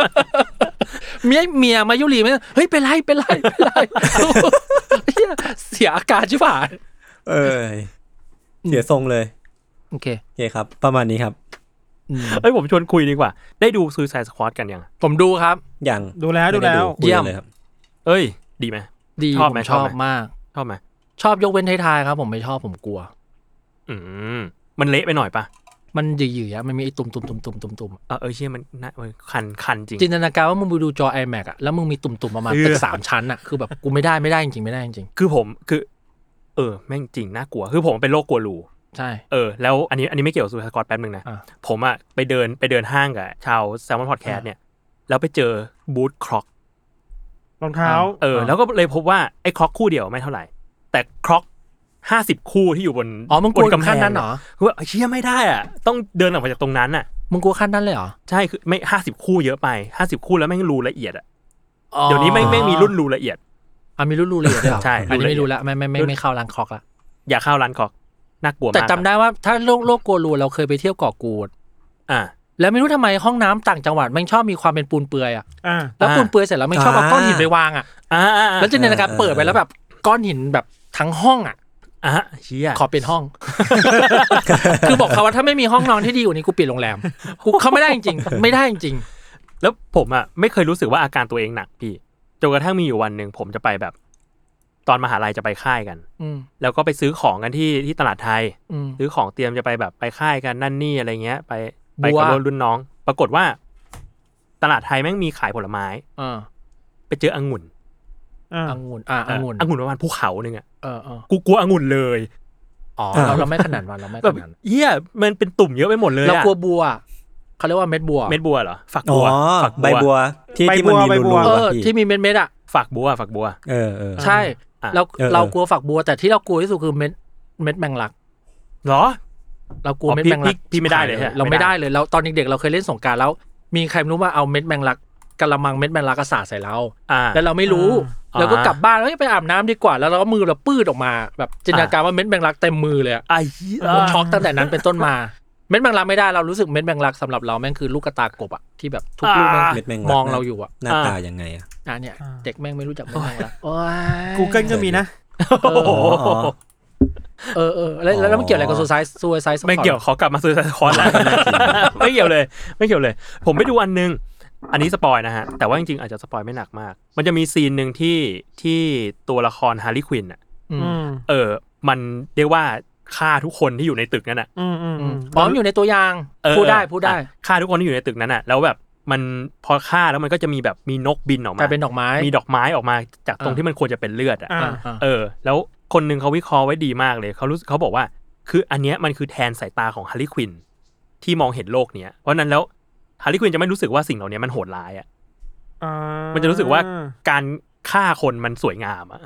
ๆเมียมายุรีมั้ยเฮ้ยเป็นไรเหี้ยเสียอาการชิบหายเอ้ยเสียทรงเลยโอเคครับประมาณนี้ครับเอ้ยผมชวนคุยดีกว่าได้ดู Suicide Squad กันยังผมดูครับยังดูแล้วเยี่ยมเลยครับเอ้ยดีไหมดีชอบมากชอบยกเว้นท้ายๆครับผมไม่ชอบผมกลัวมันเละไปหน่อยปะมันหยืดๆอ่ะมันมีไอ้ตุ่มๆๆๆๆเชี่ยมันน่าคันจริงจินตนาการว่ามึงดูจอ iMac อ่ะแล้วมึงมีตุ่มๆประมาณตึก3ชั้นอ่ะคือแบบกูไม่ได้จริงไม่ได้จริงคือผมคือแม่งจริงน่ากลัวคือผมเป็นโรคกลัวรูใช่แล้วอันนี้ไม่เกี่ยวกับซูสกอตแป๊บนึงนะผมอ่ะไปเดินห้างกับชาว SALMON PODCAST เนี่ยแล้วไปเจอบูทคล็อกรองเท้าแล้วก็เลยพบว่าไอ้คล็อกคู่เดียวไม่เท่าไหร่แต่คล็อก50คู่ที่อยู่บนมึงกลัวขั้นนั้นเหรอคือว่าเชี่ยไม่ได้อ่ะต้องเดินออกมาจากตรงนั้นน่ะมึงกลัวขั้นนั้นเลยเหรอใช่คือไม่50คู่เยอะไป50คู่แล้วแม่งรูละเอียดอ่ะเดี๋ยวนี้ไม่มีรุ่นรูละเอียดมีรุ่นรูละเอียดใช่อันนี้ไม่รู้ละไม่เข้าร้านคล็อกละอย่าเข้าร้านคล็อกน่ากลัวมากแต่จำได้ว่าถ้าโลกกลัวรูเราเคยไปเที่ยวเกาะกูดแล้วไม่รู้ทำไมห้องน้ำต่างจังหวัดมันชอบมีความเป็นปูนเปื่อยแล้วปูนเปื่อยเสร็จแล้วมันชอบเอาก้อนหินไปวางแล้วจินตนาการเปิดไปแล้วแบบก้อนหินแบบทั้งห้องเชี่ยขอเป็นห้องคือบอกเขาว่าถ้าไม่มีห้องนอนที่ดีกว่านี้กูปิดโรงแรมกูเขาไม่ได้จริงไม่ได้จริงแล้วผมไม่เคยรู้สึกว่าอาการตัวเองหนักพี่จนกระทั่งมีอยู่วันนึงผมจะไปแบบตอนมหาลัยจะไปค่ายกันแล้วก็ไปซื้อของกันที่ตลาดไทยซื้อของเตรียมจะไปแบบไปค่ายกันนั่นนี่อะไรเงี้ยไปกับรุ่นน้องปรากฏว่าตลาดไทยแม่งมีขายผลไม้ไปเจอองุ่นองุ่นประมาณภูเขานึงอ่ะกูกลัวองุ่นเลยเราไม่ขนาดนั้นเราไม่ขนาดนั้นเหี้ยมันเป็นตุ่มเยอะไปหมดเลยเรากลัวบัวเขาเรียกว่าเม็ดบัวเหรอฝักบัวใบบัวที่มันมีรูๆที่มีเม็ดๆอ่ะฝักบัวใช่เรากลัวฝักบัวแต่ที่เรากลัวที่สุดคือเม็ดแมงลักเหรอเรากลัวเม็ดแมงลักพี่ไม่ได้เลยเราไม่ได้เลยเราตอนเด็กๆเราเคยเล่นสงกรานต์แล้วมีใครรู้ว่าเอาเม็ดแมงลักกะละมังเม็ดแมงลักกระสาดใส่เราแล้วเราไม่รู้เราก็กลับบ้านแล้วไปอาบน้ำดีกว่าแล้วเราก็มือเราปื้ดออกมาแบบจินตนาการว่าเม็ดแมงลักเต็มมือเลยไอ้ผมช็อกตั้งแต่นั้นเป็นต้นมาเม็ดแมงลักไม่ได้เรารู้สึกเม็ดแมงลักสำหรับเราแม่งคือลูกกระตากบอ่ะที่แบบทุกลูกมองเราอยู่อ่ะหน้าตายังไงอ่ะเนี่ยเด็กแม่งไม่รู้จักเม็ดแมงลักกูเกิลก็มีนะแล้วมันเกี่ยวอะไรกับซูไซส์ไม่เกี่ยวขอกลับมาซูไซส์คอร์สแล้วไม่เกี่ยวเลยผมไปดูอันนึงอันนี้สปอยนะฮะแต่ว่าจริงๆอาจจะสปอยไม่หนักมากมันจะมีซีนนึงที่ตัวละคร Harley Quinn น่ะมันเรียกว่าฆ่าทุกคนที่อยู่ในตึกนั้นน่ะพร้อมอยู่ในตัวอย่างพูดได้ฆ่าทุกคนที่อยู่ในตึกนั้นน่ะแล้วแบบมันพอฆ่าแล้วมันก็จะมีแบบมีนกบินออกมาแต่เป็นดอกไม้มีดอกไม้ออกมาจากตรงที่มันควรจะเป็นเลือดอ่ะแล้วคนนึงเขาวิเคราะห์ไว้ดีมากเลยเขาบอกว่าคืออันเนี้ยมันคือแทนสายตาของ Harley Quinn ที่มองเห็นโลกเนี้ยเพราะนั้นแล้วHarley Quinn จะไม่รู้สึกว่าสิ่งเหล่านี้มันโหดร้ายอ่ะมันจะรู้สึกว่าการฆ่าคนมันสวยงามอ่ะ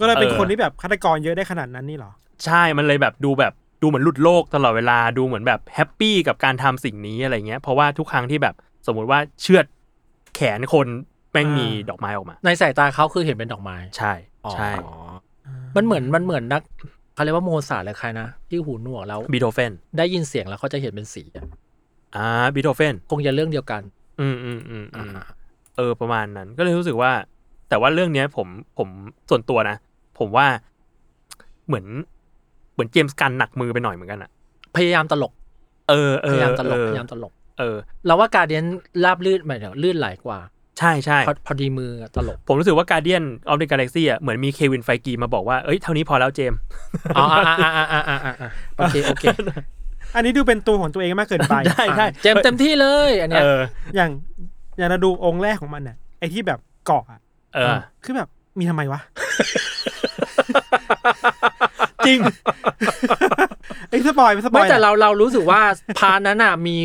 ก็เลยเป็นคนที่แบบฆาตกรเยอะได้ขนาดนั้นนี่หรอใช่มันเลยแบบดูเหมือนหลุดโลกตลอดเวลาดูเหมือนแบบแฮปปี้กับการทำสิ่งนี้อะไรเงี้ยเพราะว่าทุกครั้งที่แบบสมมติว่าเชือดแขนคนแม่งมีดอกไม้ออกมาในสายตาเขาคือเห็นเป็นดอกไม้ใช่มันเหมือนนักเขาเรียกว่าโมซาร์ทเลยใครนะที่หูหนวกแล้วบีโธเฟนได้ยินเสียงแล้วเขาจะเห็นเป็นสีบีโธเฟนคงจะเรื่องเดียวกันประมาณนั้นก็เลยรู้สึกว่าแต่ว่าเรื่องนี้ผมส่วนตัวนะผมว่าเหมือนเจมส์กันหนักมือไปหน่อยเหมือนกันอะพยายามตลกเราว่า Guardian ราบลื่นหมายถึงลื่นไหลกว่าใช่พอดีมือตลกผมรู้สึกว่า Guardian of the Galaxy อ่ะเหมือนมีเควินไฟกีมาบอกว่าเอ้ยเท่านี้พอแล้วเจมโอเคอันนี้ดูเป็นตัวของตัวเองมากเกินไปใช่เจมเต็มที่เลยอันเนี้ยอย่างเราดูองค์แรกของมันน่ะไอ้ที่แบบเกาะอ่ะคือแบบมีทำไมวะจริงไอ้สปอยไม่แต่เรารู้สึกว่าพาร์ทนั้นน่ะมี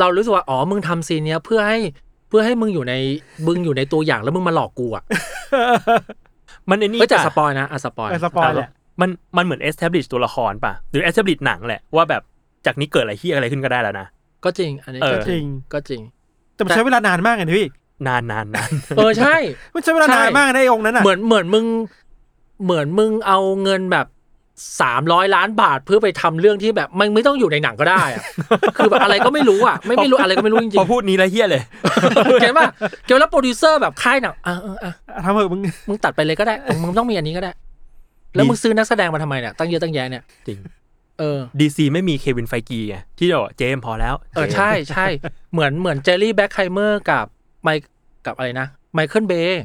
เรารู้สึกว่าอ๋อมึงทำซีนเนี้ยเพื่อให้มึงอยู่ในตัวอย่างแล้วมึงมาหลอกกูอ่ะมันไอ้นี่แต่สปอยนะสปอยแหละมันเหมือน establish ตัวละครป่ะหรือ establish หนังแหละว่าแบบจากนี้เกิดอะไรขึ้นก็ได้แล้วนะ ก็จริงอันนี้ก็จริงแต่มันใช้เวลานานมากเลยนะพี่นานใช่มันใช้เวลานานมากในองค์นั้นน่ะเหมือนมึงเอาเงินแบบ300ล้านบาทเพื่อไปทำเรื่องที่แบบมันไม่ต้องอยู่ในหนังก็ได้อ่ะ คือแบบอะไรก็ไม่รู้อ่ะไม่รู้อะไรก็ไม่รู้จริงๆพอพูดนี้แล้วเหี้ยเลยเก๋ป่ะเก๋แล้วโปรดิวเซอร์แบบค่ายหนังทำเถอะมึงตัดไปเลยก็ได้มึงต้องมีอันนี้ก็ได้แล้วมึงซื้อนักแสดงมาทำไมเนี่ยตั้งเยอะตั้งแยะเนี่ยจริงDC ไม่มีเควินไฟกีไงที่บอกเจมพอแล้วใช่ๆเหมือนเจอร์รี่แบ็คไฮเมอร์กับไมค์กับอะไรนะไมเคิลเบย์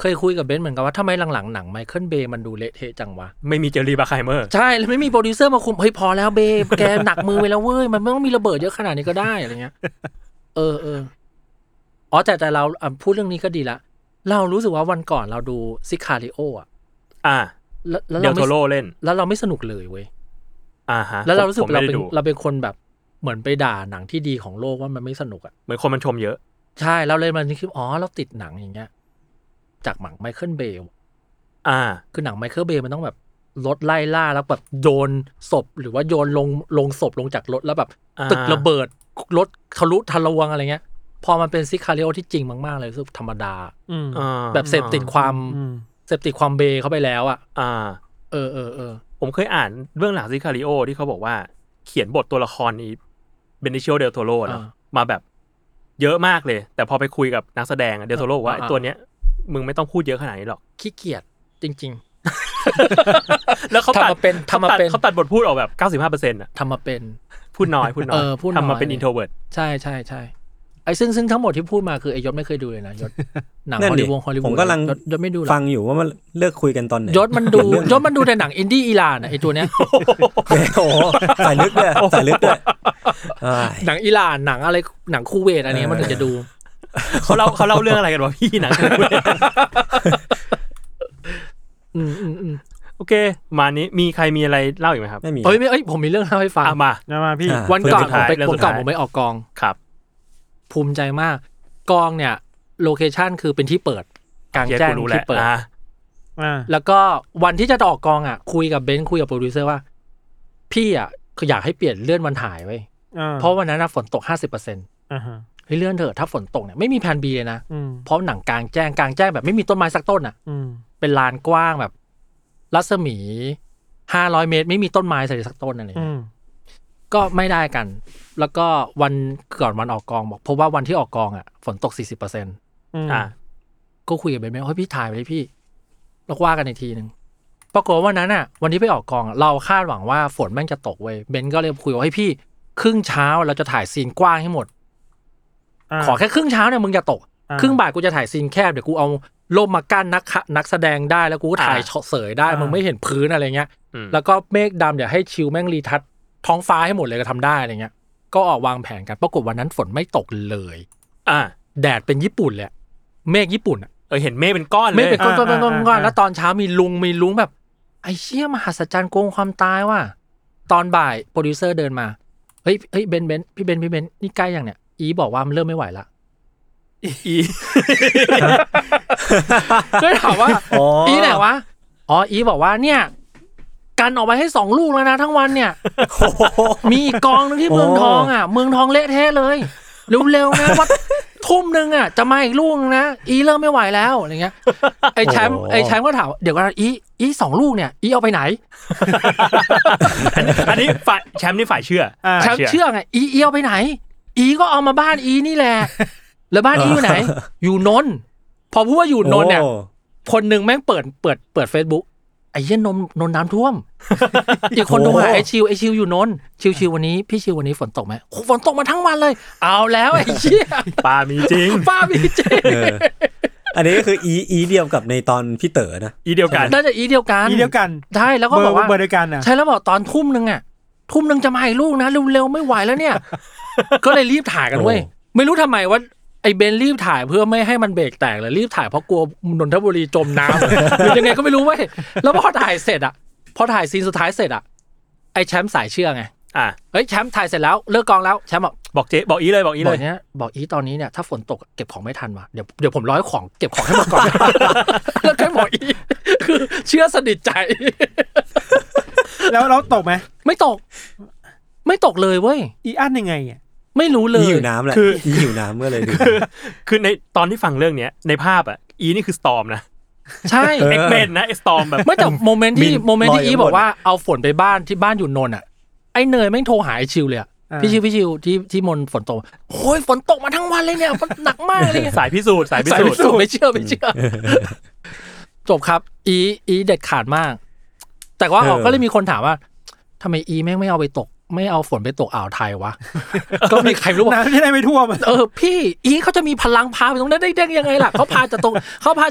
เคยคุยกับเบนซ์เหมือนกันว่าทำไมหลังๆหนังไมเคิลเบย์มันดูเละเทะจังวะไม่มีเจอร์รี่แบ็คไฮเมอร์ใช่แล้วไม่มีโปรดิวเซอร์มาคุมเฮ้ยพอแล้วเบย์แกหนักมือไปแล้วเว้ยมันไม่ต้องมีระเบิดเยอะขนาดนี้ก็ได้อะไรเงี้ยอ๋อแต่เราพูดเรื่องนี้ก็ดีละเรารู้สึกว่าวันก่อนเราดูซิคาริโอแล้วเราไม่เล่นแล้วเราไม่สนุกเลยเว้ยแล้วเรารู้สึกเราเป็นคนแบบเหมือนไปด่าหนังที่ดีของโลกว่ามันไม่สนุกอ่ะเหมือนคนมันชมเยอะใช่เราเลยมันคืออ๋อเราติดหนังอย่างเงี้ยจากหนังไมเคิลเบย์คือหนังไมเคิลเบย์มันต้องแบบรถไล่ล่าแล้วแบบโยนศพหรือว่าโยนลงศพลงจากรถแล้วแบบตึกระเบิดรถทะลุทะลวงอะไรเงี้ยพอมันเป็นซิคาริโอที่จริงมากๆเลยรู้สึกธรรมดาแบบเสพติดความเบย์เข้าไปแล้วอ่ะผมเคยอ่านเรื่องหลังซิคาริโอที่เขาบอกว่าเขียนบทตัวละครนี้เบนิชิโอเดลโทโร่นะมาแบบเยอะมากเลยแต่พอไปคุยกับนักแสดงเดลโทโร่ว่าไอ้ตัวเนี้ยมึงไม่ต้องพูดเยอะขนาดนี้หรอกขี้เกียจจริงๆแล้วเขาตัดเขาตัดบทพูดออกแบบ 95% น่ะทำมาเป็นพูดน้อยทำมาเป็นอินโทรเวิร์ตใช่ๆๆไอ้ซึ่งทั้งหมดที่พูดมาคือไอ้ยศไม่เคยดูเลยนะยศหนังฮอลลีวูดผมกำลังยศไม่ดูหรอกฟังอยู่ว่ามันเลิกคุยกันตอนไหนยศมันดูแต่หนังอินดี้อิหร่านน่ะไอ้ตัวเนี้ยโอ้โหใส่ลึกด้วยหนังอิหร่านหนังอะไรหนังคูเวตอันนี้มันถึงจะดูเค้าเล่าเรื่องอะไรกันวะพี่หนังคูเวตโอเคมานี้มีใครมีอะไรเล่าอีกมั้ยครับเอ้ยผมมีเรื่องเล่าให้ฟังมาพี่วันก่อนผมไปออกกองครับภูมิใจมากกองเนี่ยโลเคชั่นคือเป็นที่เปิดกลางแจ้งที่เปิดแล้วก็วันที่จะออกกองอ่ะคุยกับเบนซ์คุยกับโปรดิวเซอร์ว่าพี่อ่ะอยากให้เปลี่ยนเลื่อนวันถ่ายไว้เพราะวันนั้นฝนตก 50% ให้เลื่อนเถอะถ้าฝนตกเนี่ยไม่มีแผน B เลยนะเพราะหนังกลางแจ้งแบบไม่มีต้นไม้สักต้นอ่ะเป็นลานกว้างแบบรัศมี500เมตรไม่มีต้นไม้สักต้นอะไรก็ไม่ได้กันแล้วก็วันก่อนวันออกกองบอกพบว่าวันที่ออกกองอ่ะฝนตก 40% ก็คุยกับเบนซ์ว่าเฮ้ยพี่ถ่ายไปเลยพี่แล้วว่ากันอีกทีนึงปรากฏว่านั้นน่ะวันที่ไปออกกองเราคาดหวังว่าฝนแม่งจะตกเว้ยเบนซ์ก็เลยคุยว่าให้พี่ครึ่งเช้าเราจะถ่ายซีนกว้างให้หมดขอแค่ครึ่งเช้าเนี่ยมึงอย่าตกครึ่งบ่ายกูจะถ่ายซีนแคบเดี๋ยวกูเอาร่มมากั้นนักแสดงได้แล้วกูก็ถ่ายเสยได้มึงไม่เห็นพื้นอะไรเงี้ยแล้วก็เมฆดำเดี๋ยวให้ชิลแม่งรีทัชท้องฟ้าให้หมดเลยก็ทำได้อะไรเงี้ยก็ออกวางแผนกันปรากฏวันนั้นฝนไม่ตกเลยแดดเป็นญี่ปุ่นแหละเมฆญี่ปุ่นเห็นเมฆเป็นก้อนเลยเมฆเป็นก้อนแล้วตอนเช้ามีลุงแบบไอ้เชี่ยมหัศจรรย์โกงความตายว่ะตอนบ่ายโปรดิวเซอร์เดินมาเฮ้ยเบนนี่ใกล้ยังเนี่ยอีบอกว่ามันเริ่มไม่ไหวละอีก็ถามว่าอีไหนวะอ๋ออีบอกว่าเนี่ยกันออกไปให้2ลูกแล้วนะทั้งวันเนี่ยมีอีกกองนึงที่เมืองทองอ่ะเมืองทองเละเทะเลยเร็วๆนะว่าทุ่มนึงอ่ะจะมาอีกลูกนะอีเริ่มไม่ไหวแล้วอะไรเงี้ยไอ้แชมป์ก็ถามเดี๋ยวก็อี2ลูกเนี่ยอีเอาไปไหนอันนี้ฝ่ายแชมป์นี่ฝ่ายเชื่อแชมป์เชื่อไงอีเอาไปไหนอีก็เอามาบ้านอีนี่แหละแล้วบ้านอีอยู่ไหนอยู่นนท์พอพูดว่าอยู่นนท์เนี่ยคนนึงแม่งเปิด Facebookไอ้เหี้ยนนน้ำท่วมอีกคนโทรหาไอ้ชิวอยู่นนชิวๆวันนี้พี่ชิววันนี้ฝนตกมั้ยฝนตกมาทั้งวันเลยเอาแล้วไอ้เหี้ยป้ามีจริงอันนี้ก็คืออีเดียวกับในตอนพี่เต๋อนะอีเดียวกันน่าจะอีเดียวกันใช่แล้วก็บอกว่าเบอร์เดียวกันน่ะใช่แล้วบอกตอนทุ่มนึงจะมาอีกลูกนะเร็วๆไม่ไหวแล้วเนี่ยก็เลยรีบถ่ายกันเว้ยไม่รู้ทำไมว่าไอเบนรีบถ่ายเพื่อไม่ให้มันเบรกแตกเลยรีบถ่ายเพราะกลัวนนทบุรีจมน้ำ หรือยังไงก็ไม่รู้เว้ยแล้วพอถ่ายซีนสุดท้ายเสร็จอ่ะไอแชมป์สายเชื่อไงเฮ้ยแชมป์ถ่ายเสร็จแล้วเลิกกองแล้วแชมป์บอกเจ๊บอกอีเลยบอกอีตอนนี้เนี่ยถ้าฝนตกเก็บของไม่ทันว่ะเดี๋ยวผมร้อยของเก็บของให้หมดก่อน แล้วแค่บอกอีคือเชื่อสนิทใจ แล้วตกไหมไม่ตกเลยเว้ยอีอั้นยังไงอ่ะ ไม่รู้เลยหิวน้ำแหละคือหิวน้ำเมื่อเลยคือในตอนที่ฟังเรื่องเนี้ยในภาพอ่ะอีนี่คือ Storm นะใช่ X Men นะ Storm แบบไม่แต่โมเมนต์ที่อีบอกว่าเอาฝนไปบ้านที่บ้านอยู่นนท์อ่ะไอ้เนยแม่งโทรหาไอ้ชิวเลยอ่ะพี่ชิวที่มนฝนตกโอ้ยฝนตกมาทั้งวันเลยเนี่ยมันหนักมากเลยสายพิสูจน์ไม่เชื่อจบครับอีเด็ดขาดมากแต่ว่าก็เลยมีคนถามว่าทำไมอีแม่งไม่เอาไปตกไม่เอาฝนไปตกอ่าวไทยวะก็มีใครรู้ว่าน้ำที่ได้ไม่ท่วมพี่อีเขาจะมีพลังพาไปตรงนั้นได้ยังไงล่ะเขาพา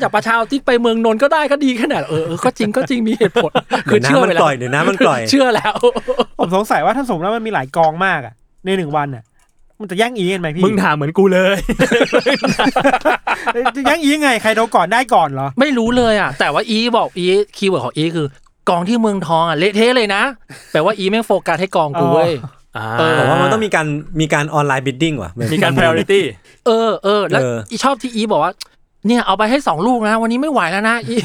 จากประชาธิปไตยไปเมืองนนท์ก็ได้ก็ดีขนาดก็จริงมีเหตุผลคือเชื่อไปแล้วน้ำมันปล่อยเชื่อแล้วผมสงสัยว่าถ้าสมมติว่ามันมีหลายกองมากอ่ะใน1วันน่ะมันจะแย่งอีกันไหมพี่มึงถามเหมือนกูเลยจะแย่งอีไงใครโดนก่อนได้ก่อนเหรอไม่รู้เลยอ่ะแต่ว่าอีบอกอีคีย์เวิร์ดของอีคือกองที่เมืองทองอ่ะเละเทะเลยนะแปลว่าอีแม่งโฟกัสให้กองกูเว้ยผมว่ามันต้องมีการออนไลน์บิดดิ้งว่ะมีการ priority แล้วอีชอบที่อีบอกว่าเนี่ยเอาไปให้2ลูกนะวันนี้ไม่ไหวแล้วนะอี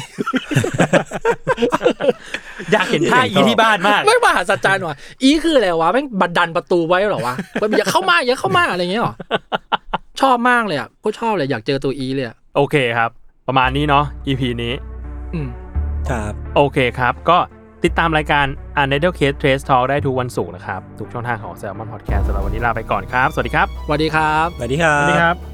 อยากเห็นท่า อีที่บ้านมากไม่มหัศจรรย์ว่ะอีคืออะไรวะแม่งบัดดันประตูไว้หรอวะมันอย่าเข้ามาอะไรอย่างเงี้ยหรอชอบมากเลยอ่ะกูชอบเลยอยากเจอตัวอีเลยอ่ะโอเคครับประมาณนี้เนาะ EP นี้ครับโอเคครับก็ติดตามรายการ Untitled Case Trace Talk ได้ทุกวันศุกร์นะครับทุกช่องทางของ SALMON PODCAST สำหรับวันนี้ลาไปก่อนครับสวัสดีครับสวัสดีครับ